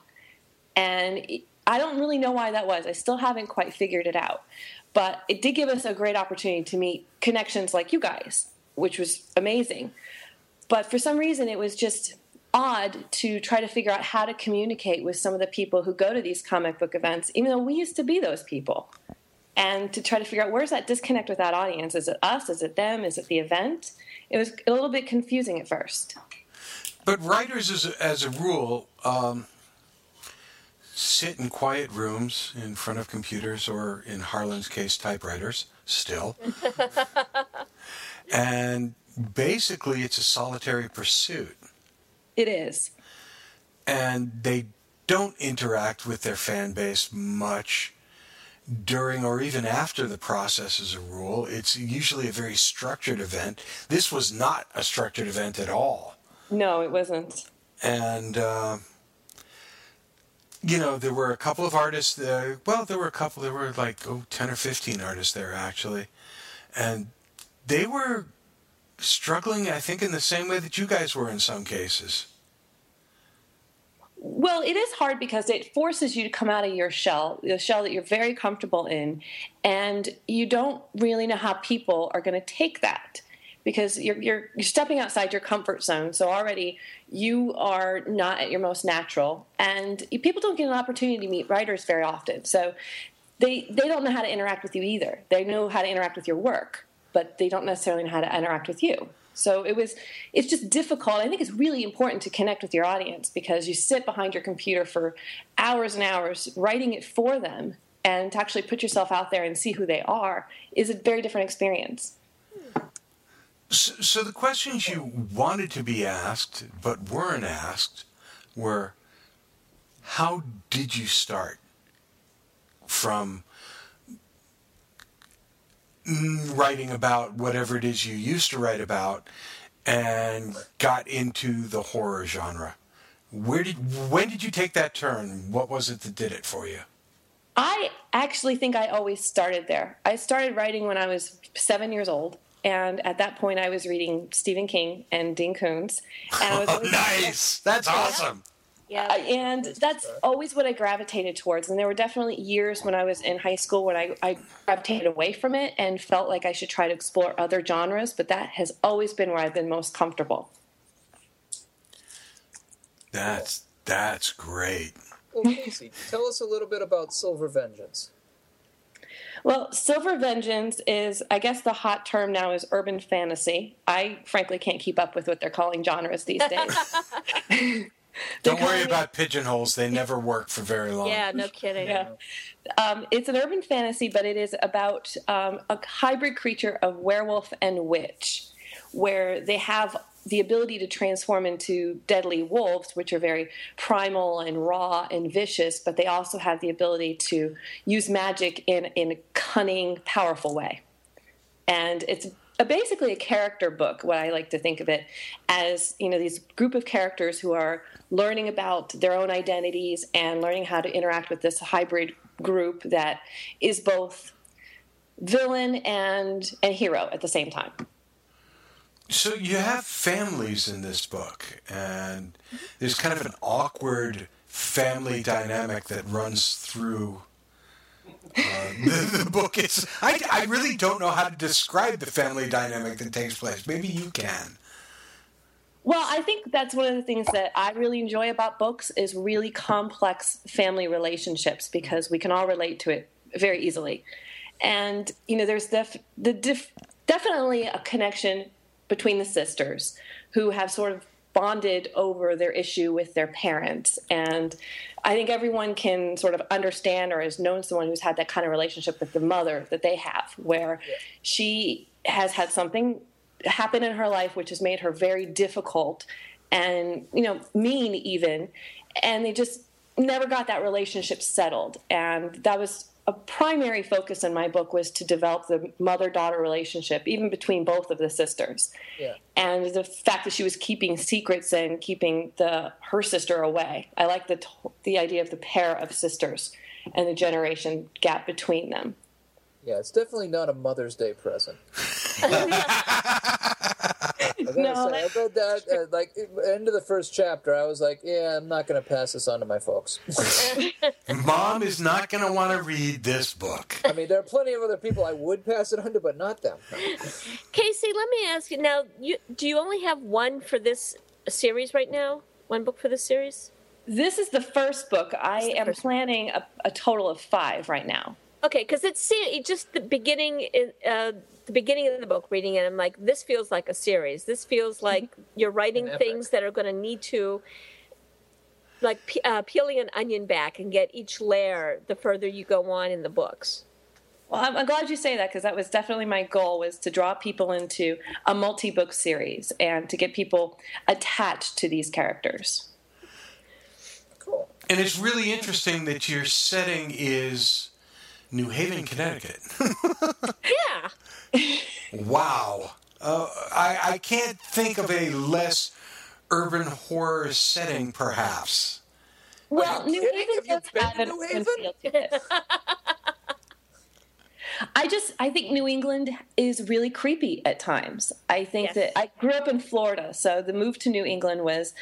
And I don't really know why that was. I still haven't quite figured it out. But it did give us a great opportunity to meet connections like you guys, which was amazing. But for some reason, it was just odd to try to figure out how to communicate with some of the people who go to these comic book events, even though we used to be those people. And to try to figure out, where's that disconnect with that audience? Is it us? Is it them? Is it the event? It was a little bit confusing at first. But writers, as a, as a rule, um, sit in quiet rooms in front of computers, or in Harlan's case, typewriters, still. And basically, it's a solitary pursuit. It is. And they don't interact with their fan base much during or even after the process, as a rule. It's usually a very structured event. This was not a structured event at all. No, it wasn't. And, uh, you know, there were a couple of artists there. Well, there were a couple. There were like oh, ten or fifteen artists there, actually. And they were struggling, I think, in the same way that you guys were in some cases. Well, it is hard because it forces you to come out of your shell, the shell that you're very comfortable in, and you don't really know how people are going to take that because you're, you're you're stepping outside your comfort zone. So already you are not at your most natural, and people don't get an opportunity to meet writers very often. So they they don't know how to interact with you either. They know how to interact with your work, but they don't necessarily know how to interact with you. So it was, it's just difficult. I think it's really important to connect with your audience because you sit behind your computer for hours and hours writing it for them, and to actually put yourself out there and see who they are is a very different experience. So, so the questions you wanted to be asked but weren't asked were, how did you start from writing about whatever it is you used to write about and got into the horror genre? Where did, when did you take that turn? What was it that did it for you? I actually think I always started there. I started writing when I was seven years old. And at that point I was reading Stephen King and Dean Koontz. And I was always- Nice. That's awesome. Yeah, uh, and that's always what I gravitated towards. And there were definitely years when I was in high school when I, I gravitated away from it and felt like I should try to explore other genres, but that has always been where I've been most comfortable. That's that's great. Well, Casey, tell us a little bit about Silver Vengeance. Well, Silver Vengeance is, I guess the hot term now is urban fantasy. I frankly can't keep up with what they're calling genres these days. Don't They're worry about it. Pigeonholes. They never work for very long. Yeah, no kidding. Yeah. Um, it's an urban fantasy, but it is about um, a hybrid creature of werewolf and witch, where they have the ability to transform into deadly wolves, which are very primal and raw and vicious, but they also have the ability to use magic in, in a cunning, powerful way. And it's basically a character book, what I like to think of it as, you know, these group of characters who are learning about their own identities and learning how to interact with this hybrid group that is both villain and, and hero at the same time. So you have families in this book, and there's kind of an awkward family dynamic that runs through Uh, the, the book is. I, I really don't know how to describe the family dynamic that takes place. Maybe you can. Well, I think that's one of the things that I really enjoy about books is really complex family relationships, because we can all relate to it very easily. And, you know, there's def- the def- definitely a connection between the sisters who have sort of bonded over their issue with their parents. And I think everyone can sort of understand or has known someone who's had that kind of relationship with the mother that they have, where yeah. she has had something happen in her life which has made her very difficult and, you know, mean even. And they just never got that relationship settled. And that was a primary focus in my book, was to develop the mother-daughter relationship, even between both of the sisters. Yeah. And the fact that she was keeping secrets and keeping the her sister away. I like the the idea of the pair of sisters and the generation gap between them. Yeah, it's definitely not a Mother's Day present. I gotta no, say, I read that at, like, end of the first chapter. I was like, yeah, I'm not going to pass this on to my folks. Mom is not going to want to read this book. I mean, there are plenty of other people I would pass it on to, but not them. Casey, let me ask you now. You, do you only have one for this series right now? One book for this series? This is the first book. I am first. planning a, a total of five right now. Okay, because it's just the beginning. Uh, the beginning of the book, reading it, I'm like, this feels like a series. This feels like you're writing things that are going to need to, like, uh, peeling an onion back and get each layer the further you go on in the books. Well, I'm, I'm glad you say that, because that was definitely my goal, was to draw people into a multi-book series and to get people attached to these characters. Cool. And it's really interesting that your setting is New Haven, Connecticut. Yeah. Wow. Uh, I, I can't think of a less urban horror setting, perhaps. Well, New Haven does have an urban feel to it. I just, I think New England is really creepy at times. I think yes. that I grew up in Florida, so the move to New England was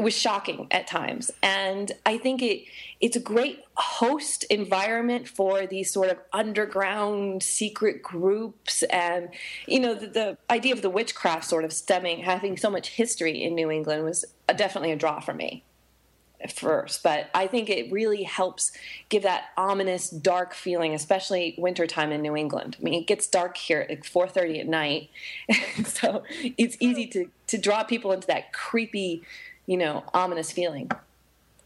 was shocking at times. And I think it it's a great host environment for these sort of underground secret groups. And, you know, the, the idea of the witchcraft sort of stemming, having so much history in New England was definitely a draw for me. First, but I think it really helps give that ominous, dark feeling, especially wintertime in New England. I mean, it gets dark here at four thirty at night, so it's easy to, to draw people into that creepy, you know, ominous feeling.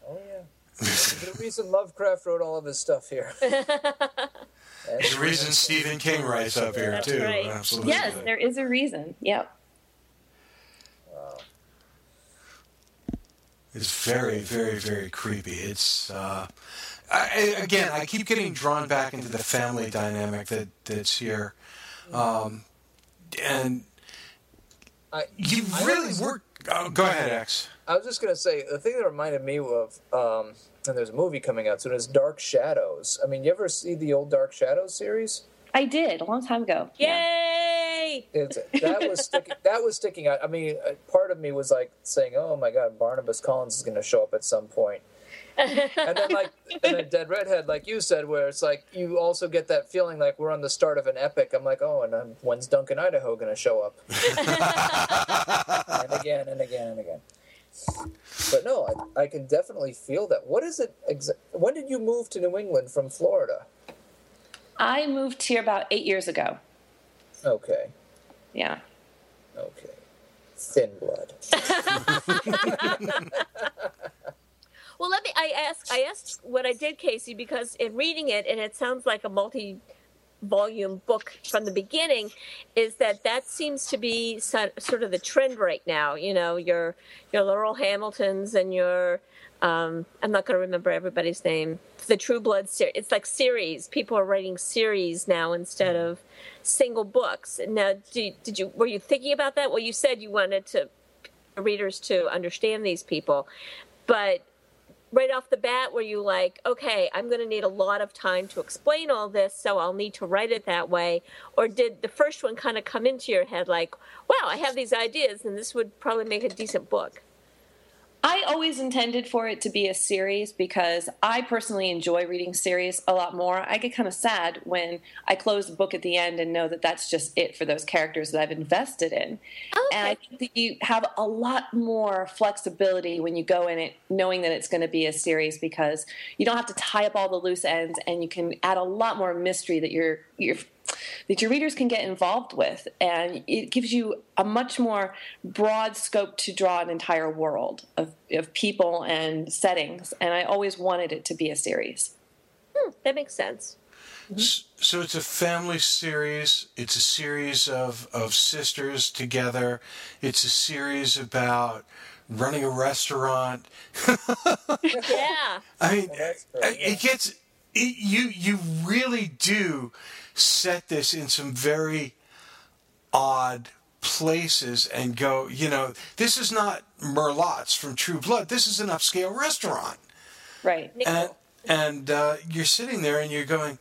Oh, yeah. There's a reason Lovecraft wrote all of his stuff here. There's a reason Stephen King writes up here, That's too. Right. Absolutely. Yes, there is a reason. Yep. Wow. It's very, very, very creepy. It's uh, I, again, I keep getting drawn back into the family dynamic that, that's here, um, and I, you I really were. Oh, go ahead, X. I was just gonna say the thing that reminded me of, um, and there's a movie coming out soon, is Dark Shadows. I mean, you ever see the old Dark Shadows series? I did a long time ago. Yay! Yeah. It's, that was sticking, that was sticking out. I mean, part of me was like saying, "Oh my God, Barnabas Collins is going to show up at some point." And then, like, and then Dead Redhead, like you said, where it's like you also get that feeling like we're on the start of an epic. I'm like, "Oh, and I'm, when's Duncan Idaho going to show up?" And again, and again, and again. But no, I, I can definitely feel that. What is it? Exa- when did you move to New England from Florida? I moved here about eight years ago. Okay. Yeah. Okay. Thin blood. Well, let me. I asked. I asked what I did, Casey, because in reading it, and it sounds like a multi-volume book from the beginning, is that that seems to be sort of the trend right now. You know, your your Laurel Hamiltons and your. Um, I'm not going to remember everybody's name. The True Blood series. It's like series. People are writing series now instead of single books. Now, do, did you were you thinking about that? Well, you said you wanted to readers to understand these people, but right off the bat, were you like, okay, I'm going to need a lot of time to explain all this, so I'll need to write it that way? Or did the first one kind of come into your head like, wow, I have these ideas, and this would probably make a decent book? I always intended for it to be a series because I personally enjoy reading series a lot more. I get kind of sad when I close the book at the end and know that that's just it for those characters that I've invested in. Okay. And I think that you have a lot more flexibility when you go in it knowing that it's going to be a series because you don't have to tie up all the loose ends and you can add a lot more mystery that you're, you're that your readers can get involved with. And it gives you a much more broad scope to draw an entire world of, of people and settings. And I always wanted it to be a series. Hmm, that makes sense. Mm-hmm. So it's a family series. It's a series of, of sisters together. It's a series about running a restaurant. Yeah. I mean, it gets... It, you you really do set this in some very odd places and go, you know, this is not Merlot's from True Blood. This is an upscale restaurant. Right. And, and uh, you're sitting there and you're going,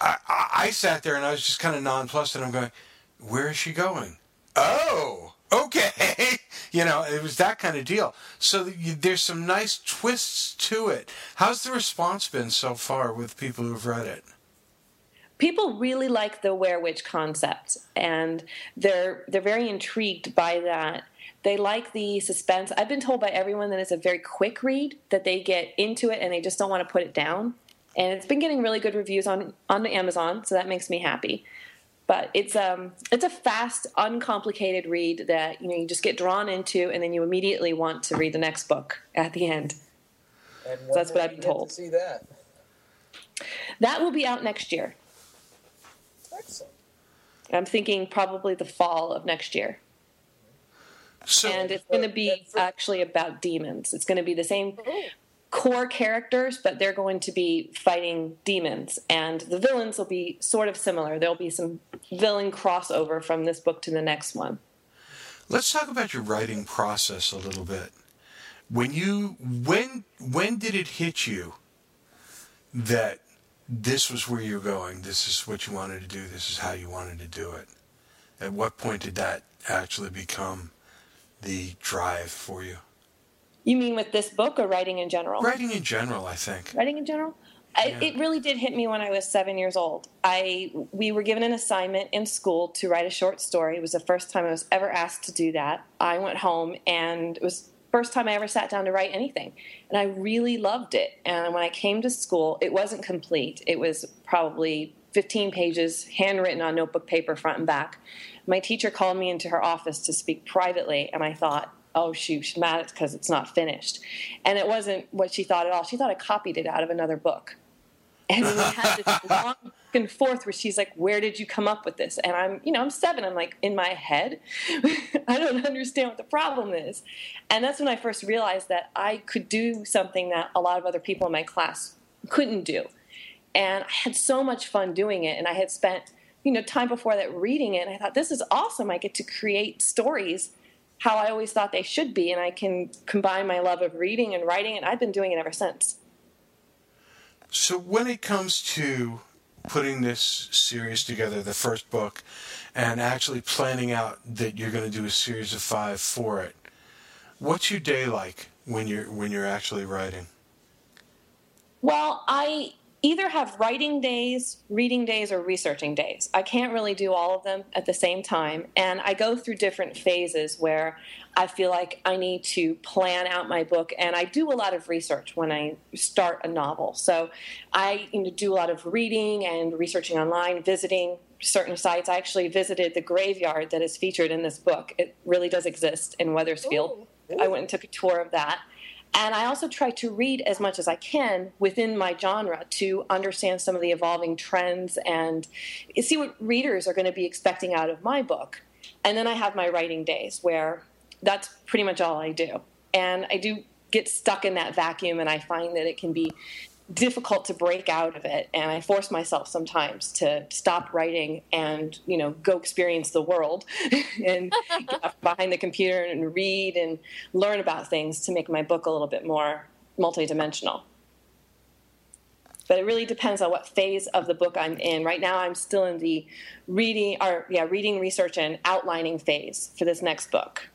I, I, I sat there and I was just kind of nonplussed, and I'm going, where is she going? Oh, okay. You know, it was that kind of deal. So you, there's some nice twists to it. How's the response been so far with people who've read it? People really like the werewitch concept, and they're they're very intrigued by that. They like the suspense. I've been told by everyone that it's a very quick read, that they get into it and they just don't want to put it down. And it's been getting really good reviews on, on Amazon, so that makes me happy. But it's um it's a fast, uncomplicated read that, you know, you just get drawn into, and then you immediately want to read the next book at the end. And so that's what I've been told. To see that? That will be out next year. Excellent. I'm thinking probably the fall of next year. So, and it's going to be actually about demons. It's going to be the same core characters, but they're going to be fighting demons. And the villains will be sort of similar. There'll be some villain crossover from this book to the next one. Let's talk about your writing process a little bit. When you when when did it hit you that this was where you're going, this is what you wanted to do, this is how you wanted to do it? At what point did that actually become the drive for you? You mean with this book or writing in general? Writing in general, I think. Writing in general? Yeah. I, it really did hit me when I was seven years old. I we were given an assignment in school to write a short story. It was the first time I was ever asked to do that. I went home, and it was the first time I ever sat down to write anything. And I really loved it. And when I came to school, it wasn't complete. It was probably fifteen pages, handwritten on notebook paper, front and back. My teacher called me into her office to speak privately, and I thought, oh, shoot, she's mad because it's not finished. And it wasn't what she thought at all. She thought I copied it out of another book. And we had this long back and forth where she's like, where did you come up with this? And I'm, you know, I'm seven. I'm like, in my head, I don't understand what the problem is. And that's when I first realized that I could do something that a lot of other people in my class couldn't do. And I had so much fun doing it, and I had spent, you know, time before that reading it, and I thought, this is awesome. I get to create stories how I always thought they should be, and I can combine my love of reading and writing, and I've been doing it ever since. So when it comes to putting this series together, the first book, and actually planning out that you're going to do a series of five for it, what's your day like when you're when you're actually writing? Well, I either have writing days, reading days, or researching days. I can't really do all of them at the same time. And I go through different phases where I feel like I need to plan out my book. And I do a lot of research when I start a novel. So I you know, do a lot of reading and researching online, visiting certain sites. I actually visited the graveyard that is featured in this book. It really does exist in Wethersfield. Ooh, ooh. I went and took a tour of that. And I also try to read as much as I can within my genre to understand some of the evolving trends and see what readers are going to be expecting out of my book. And then I have my writing days where that's pretty much all I do. And I do get stuck in that vacuum, and I find that it can be difficult to break out of it. And I force myself sometimes to stop writing and, you know, go experience the world and get up behind the computer and read and learn about things to make my book a little bit more multidimensional. But it really depends on what phase of the book I'm in. Right now, I'm still in the reading, or yeah, reading, research, and outlining phase for this next book.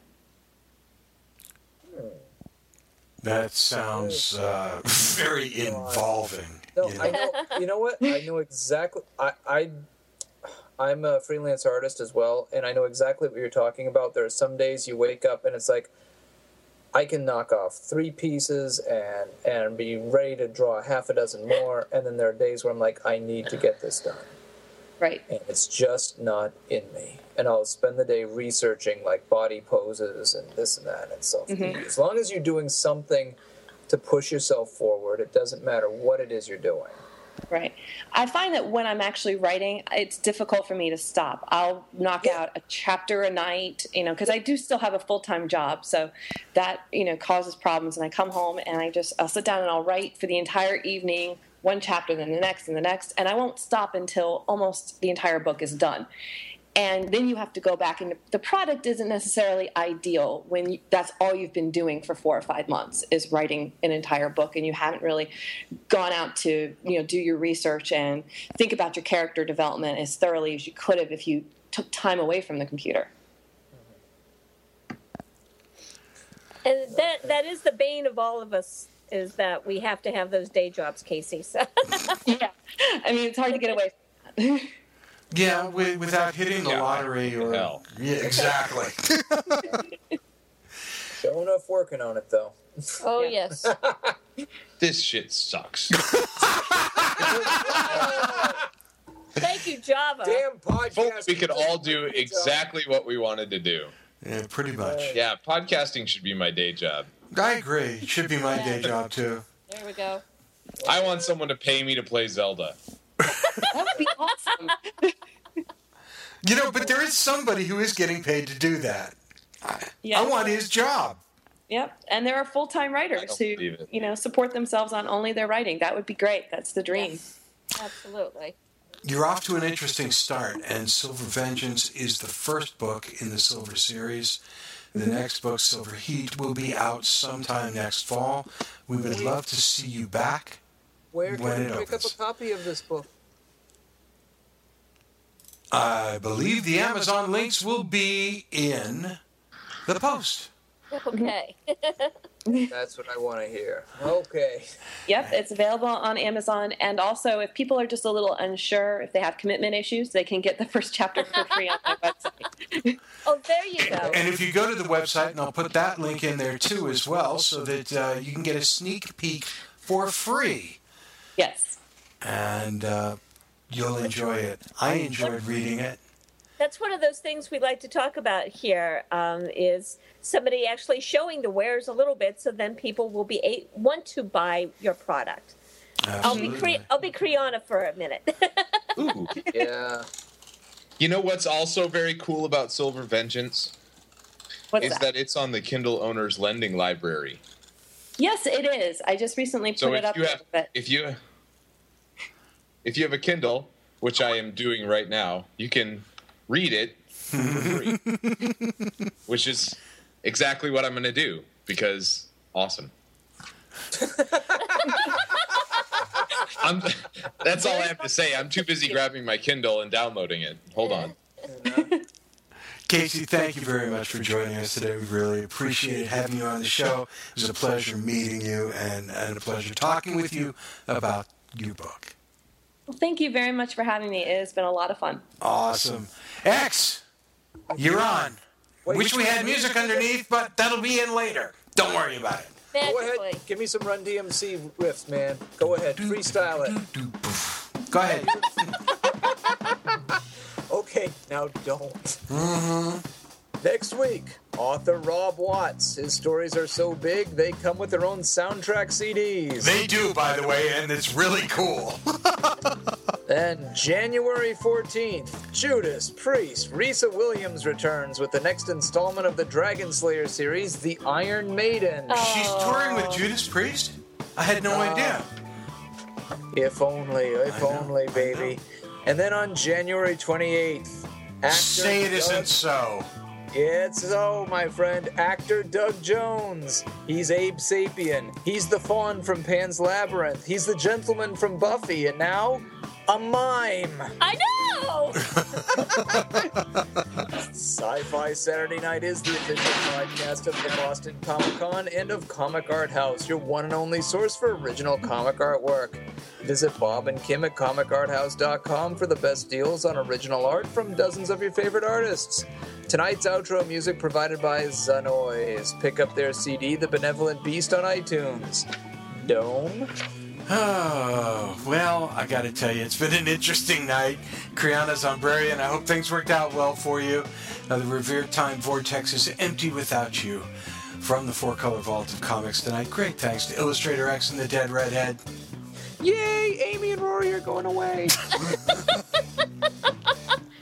That sounds uh, very involving. No, you know? I know, you know what? I know exactly. I, I, I'm a freelance artist as well, and I know exactly what you're talking about. There are some days you wake up and it's like, I can knock off three pieces and, and be ready to draw half a dozen more. And then there are days where I'm like, I need to get this done. Right. And it's just not in me. And I'll spend the day researching, like, body poses and this and that and stuff. Mm-hmm. As long as you're doing something to push yourself forward, it doesn't matter what it is you're doing. Right. I find that when I'm actually writing, it's difficult for me to stop. I'll knock yeah. out a chapter a night, you know, because I do still have a full-time job. So that, you know, causes problems. And I come home and I just, I'll sit down and I'll write for the entire evening, one chapter, then the next and the next. And I won't stop until almost the entire book is done. And then you have to go back, and the product isn't necessarily ideal when you, that's all you've been doing for four or five months is writing an entire book, and you haven't really gone out to, you know, do your research and think about your character development as thoroughly as you could have if you took time away from the computer. And that that is the bane of all of us, is that we have to have those day jobs, Casey. So. Yeah, I mean, it's hard to get away from that. Yeah, with, without hitting the lottery or hell. Yeah, exactly. Showing up working on it though. Oh yes. This shit sucks. Thank you, Java. Damn podcast. We could all do exactly what we wanted to do. Yeah, pretty much. Yeah, podcasting should be my day job. I agree. It should be my yeah. day job too. There we go. I want someone to pay me to play Zelda. That would be awesome. You know, but there is somebody who is getting paid to do that. Yep. I want his job. Yep, and there are full-time writers who, you know, support themselves on only their writing. That would be great. That's the dream. Yes. Absolutely. You're off to an interesting start, and Silver Vengeance is the first book in the Silver series. The next book, Silver Heat, will be out sometime next fall. We would love to see you back. Where can you pick up a copy of this book? I believe the Amazon links will be in the post. Okay. That's what I want to hear. Okay. Yep, it's available on Amazon. And also, if people are just a little unsure, if they have commitment issues, they can get the first chapter for free on my website. Oh, there you go. And if you go to the website, and I'll put that link in there too as well, so that uh, you can get a sneak peek for free. Yes. And uh, you'll enjoy it. I enjoyed reading it. That's one of those things we like to talk about here, um, is somebody actually showing the wares a little bit, so then people will be a- want to buy your product. Absolutely. I'll be cre- I'll be Criana for a minute. Ooh, yeah. You know what's also very cool about Silver Vengeance? What's is that? that it's on the Kindle Owners Lending Library. Yes, it is. I just recently put so it up. You have, but... If you if you have a Kindle, which I am doing right now, you can read it for free, which is exactly what I'm going to do, because awesome. I'm, that's all I have to say. I'm too busy grabbing my Kindle and downloading it. Hold on. Casey, thank you very much for joining us today. We really appreciate having you on the show. It was a pleasure meeting you, and, and a pleasure talking with you about your book. Well, thank you very much for having me. It has been a lot of fun. Awesome. X, you're on. Wait, Wish we had music underneath, but that'll be in later. Don't worry about it. Go ahead. Give me some Run D M C riffs, man. Go ahead. Freestyle it. Go ahead. Okay, now don't. Mm-hmm. Next week, author Rob Watts. His stories are so big, they come with their own soundtrack C Ds. They do, by the way, and it's really cool. Then January fourteenth, Judas Priest. Risa Williams returns with the next installment of the Dragon Slayer series, The Iron Maiden. Oh. She's touring with Judas Priest? I had no uh, idea. If only, if only, baby. And then on January twenty-eighth, actor Say it Doug, isn't so. It's so, my friend. Actor Doug Jones. He's Abe Sapien. He's the faun from Pan's Labyrinth. He's the gentleman from Buffy. And now, a mime. I know! Sci-Fi Saturday Night is the official podcast of the Boston Comic Con and of Comic Art House, your one and only source for original comic artwork. Visit Bob and Kim at comic art house dot com for the best deals on original art from dozens of your favorite artists. Tonight's outro music provided by Zanoise. Pick up their C D, The Benevolent Beast, on iTunes. Dome? Oh, well, I got to tell you, it's been an interesting night. Criana's on Brary, and I hope things worked out well for you. Now, the revered time vortex is empty without you. From the Four Color Vault of Comics tonight, great thanks to Illustrator X and the Dead Redhead. Yay! Amy and Rory are going away.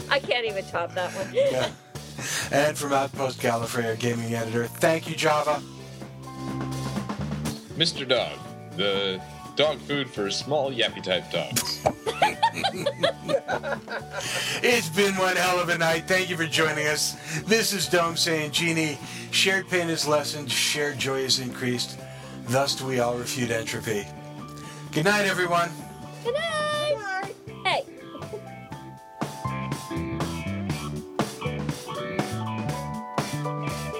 I can't even top that one. Yeah. And from Outpost Gallifrey, our gaming editor, thank you, Java. Mister Dog, the dog food for small yappy-type dogs. It's been one hell of a night. Thank you for joining us. This is Dome saying, Genie, shared pain is lessened, shared joy is increased. Thus do we all refute entropy. Good night, everyone. Good night. Hey.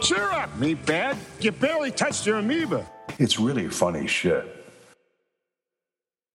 Cheer up, meatbag. You barely touched your amoeba. It's really funny shit.